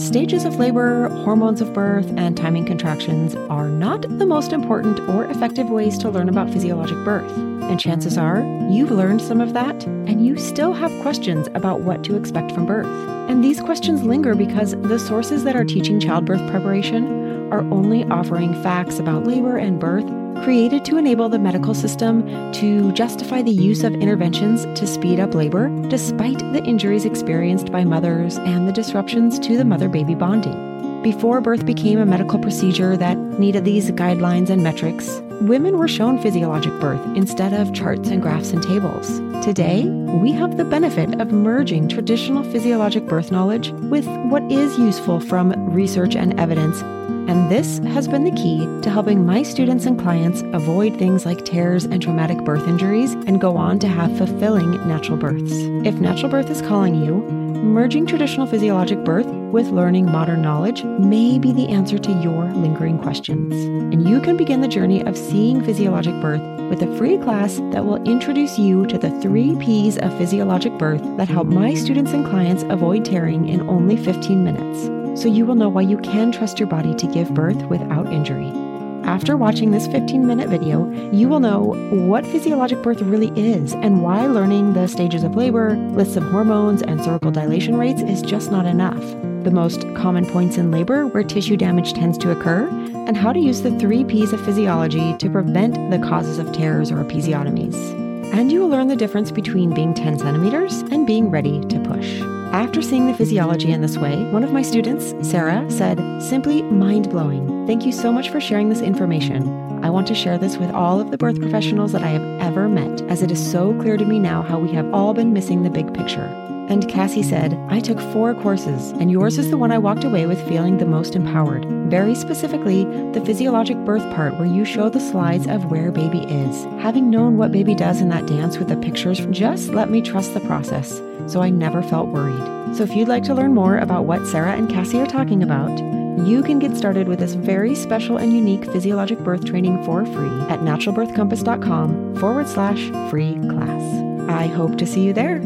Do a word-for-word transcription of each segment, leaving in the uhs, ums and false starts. Stages of labor, hormones of birth, and timing contractions are not the most important or effective ways to learn about physiologic birth. And chances are, you've learned some of that, and you still have questions about what to expect from birth. And these questions linger because the sources that are teaching childbirth preparation are only offering facts about labor and birth created to enable the medical system to justify the use of interventions to speed up labor, despite the injuries experienced by mothers and the disruptions to the mother-baby bonding. Before birth became a medical procedure that needed these guidelines and metrics, women were shown physiologic birth instead of charts and graphs and tables. Today, we have the benefit of merging traditional physiologic birth knowledge with what is useful from research and evidence. And this has been the key to helping my students and clients avoid things like tears and traumatic birth injuries and go on to have fulfilling natural births. If natural birth is calling you, merging traditional physiologic birth with learning modern knowledge may be the answer to your lingering questions. And you can begin the journey of seeing physiologic birth with a free class that will introduce you to the three P's of physiologic birth that help my students and clients avoid tearing in only fifteen minutes. So you will know why you can trust your body to give birth without injury. After watching this fifteen-minute video, you will know what physiologic birth really is and why learning the stages of labor, lists of hormones, and cervical dilation rates is just not enough, the most common points in labor where tissue damage tends to occur, and how to use the three P's of physiology to prevent the causes of tears or episiotomies. And you will learn the difference between being ten centimeters and being ready to push. After seeing the physiology in this way, one of my students, Sarah, said, "Simply mind-blowing. Thank you so much for sharing this information. I want to share this with all of the birth professionals that I have ever met, as it is so clear to me now how we have all been missing the big picture." And Cassie said, "I took four courses, and yours is the one I walked away with feeling the most empowered. Very specifically, the physiologic birth part where you show the slides of where baby is. Having known what baby does in that dance with the pictures just let me trust the process, so I never felt worried." So if you'd like to learn more about what Sarah and Cassie are talking about, you can get started with this very special and unique physiologic birth training for free at naturalbirthcompass.com forward slash free class. I hope to see you there.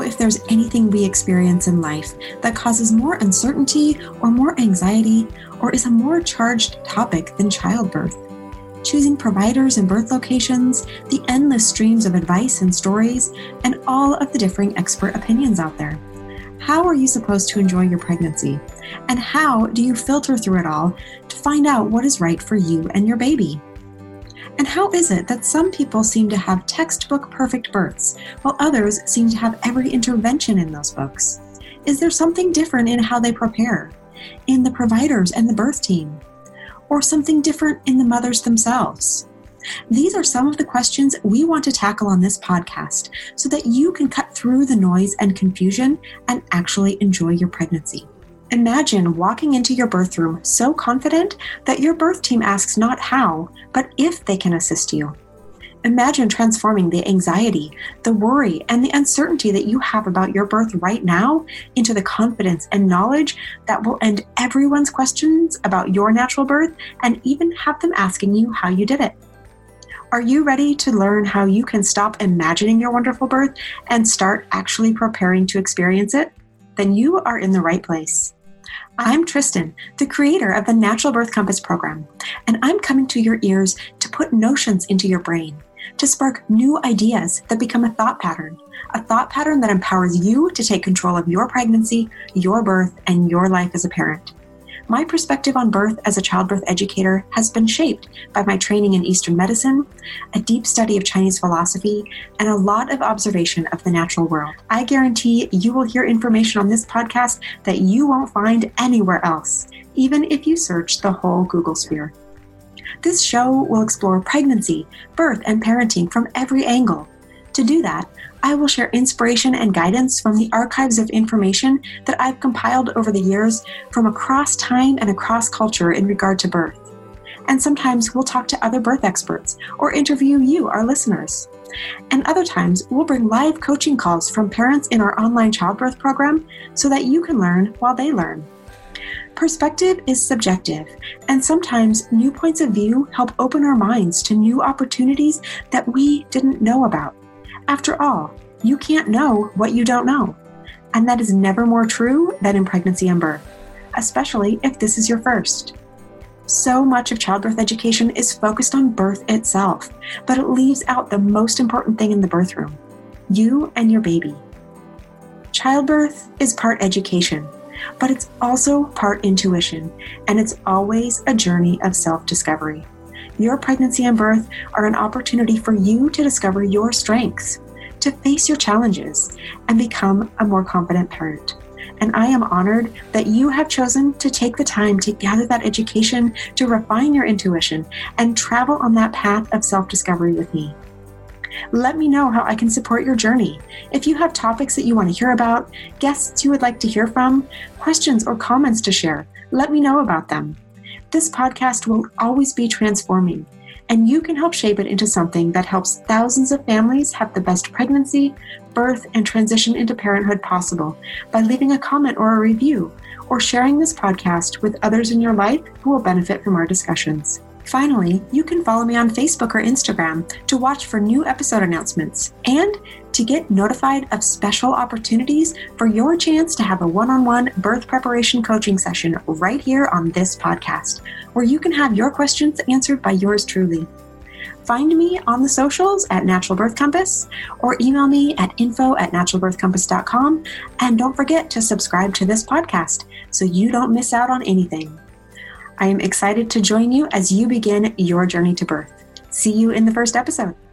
If there's anything we experience in life that causes more uncertainty or more anxiety or is a more charged topic than childbirth. Choosing providers and birth locations, the endless streams of advice and stories, and all of the differing expert opinions out there. How are you supposed to enjoy your pregnancy? And how do you filter through it all to find out what is right for you and your baby? And how is it that some people seem to have textbook perfect births, while others seem to have every intervention in those books? Is there something different in how they prepare, in the providers and the birth team, or something different in the mothers themselves? These are some of the questions we want to tackle on this podcast so that you can cut through the noise and confusion and actually enjoy your pregnancy. Imagine walking into your birth room so confident that your birth team asks not how, but if they can assist you. Imagine transforming the anxiety, the worry, and the uncertainty that you have about your birth right now into the confidence and knowledge that will end everyone's questions about your natural birth and even have them asking you how you did it. Are you ready to learn how you can stop imagining your wonderful birth and start actually preparing to experience it? Then you are in the right place. I'm Tristan, the creator of the Natural Birth Compass program, and I'm coming to your ears to put notions into your brain, to spark new ideas that become a thought pattern, a thought pattern that empowers you to take control of your pregnancy, your birth, and your life as a parent. My perspective on birth as a childbirth educator has been shaped by my training in Eastern medicine, a deep study of Chinese philosophy, and a lot of observation of the natural world. I guarantee you will hear information on this podcast that you won't find anywhere else, even if you search the whole Google sphere. This show will explore pregnancy, birth, and parenting from every angle. To do that, I will share inspiration and guidance from the archives of information that I've compiled over the years from across time and across culture in regard to birth. And sometimes we'll talk to other birth experts or interview you, our listeners. And other times we'll bring live coaching calls from parents in our online childbirth program so that you can learn while they learn. Perspective is subjective, and sometimes new points of view help open our minds to new opportunities that we didn't know about. After all, you can't know what you don't know. And that is never more true than in pregnancy and birth, especially if this is your first. So much of childbirth education is focused on birth itself, but it leaves out the most important thing in the birth room, you and your baby. Childbirth is part education, but it's also part intuition, and it's always a journey of self-discovery. Your pregnancy and birth are an opportunity for you to discover your strengths, to face your challenges, and become a more confident parent. And I am honored that you have chosen to take the time to gather that education, to refine your intuition, and travel on that path of self-discovery with me. Let me know how I can support your journey. If you have topics that you want to hear about, guests you would like to hear from, questions or comments to share, let me know about them. This podcast will always be transforming, and you can help shape it into something that helps thousands of families have the best pregnancy, birth, and transition into parenthood possible by leaving a comment or a review, or sharing this podcast with others in your life who will benefit from our discussions. Finally, you can follow me on Facebook or Instagram to watch for new episode announcements and to get notified of special opportunities for your chance to have a one-on-one birth preparation coaching session right here on this podcast, where you can have your questions answered by yours truly. Find me on the socials at Natural Birth Compass, or email me at info at natural birth compass dot com. And don't forget to subscribe to this podcast so you don't miss out on anything. I am excited to join you as you begin your journey to birth. See you in the first episode.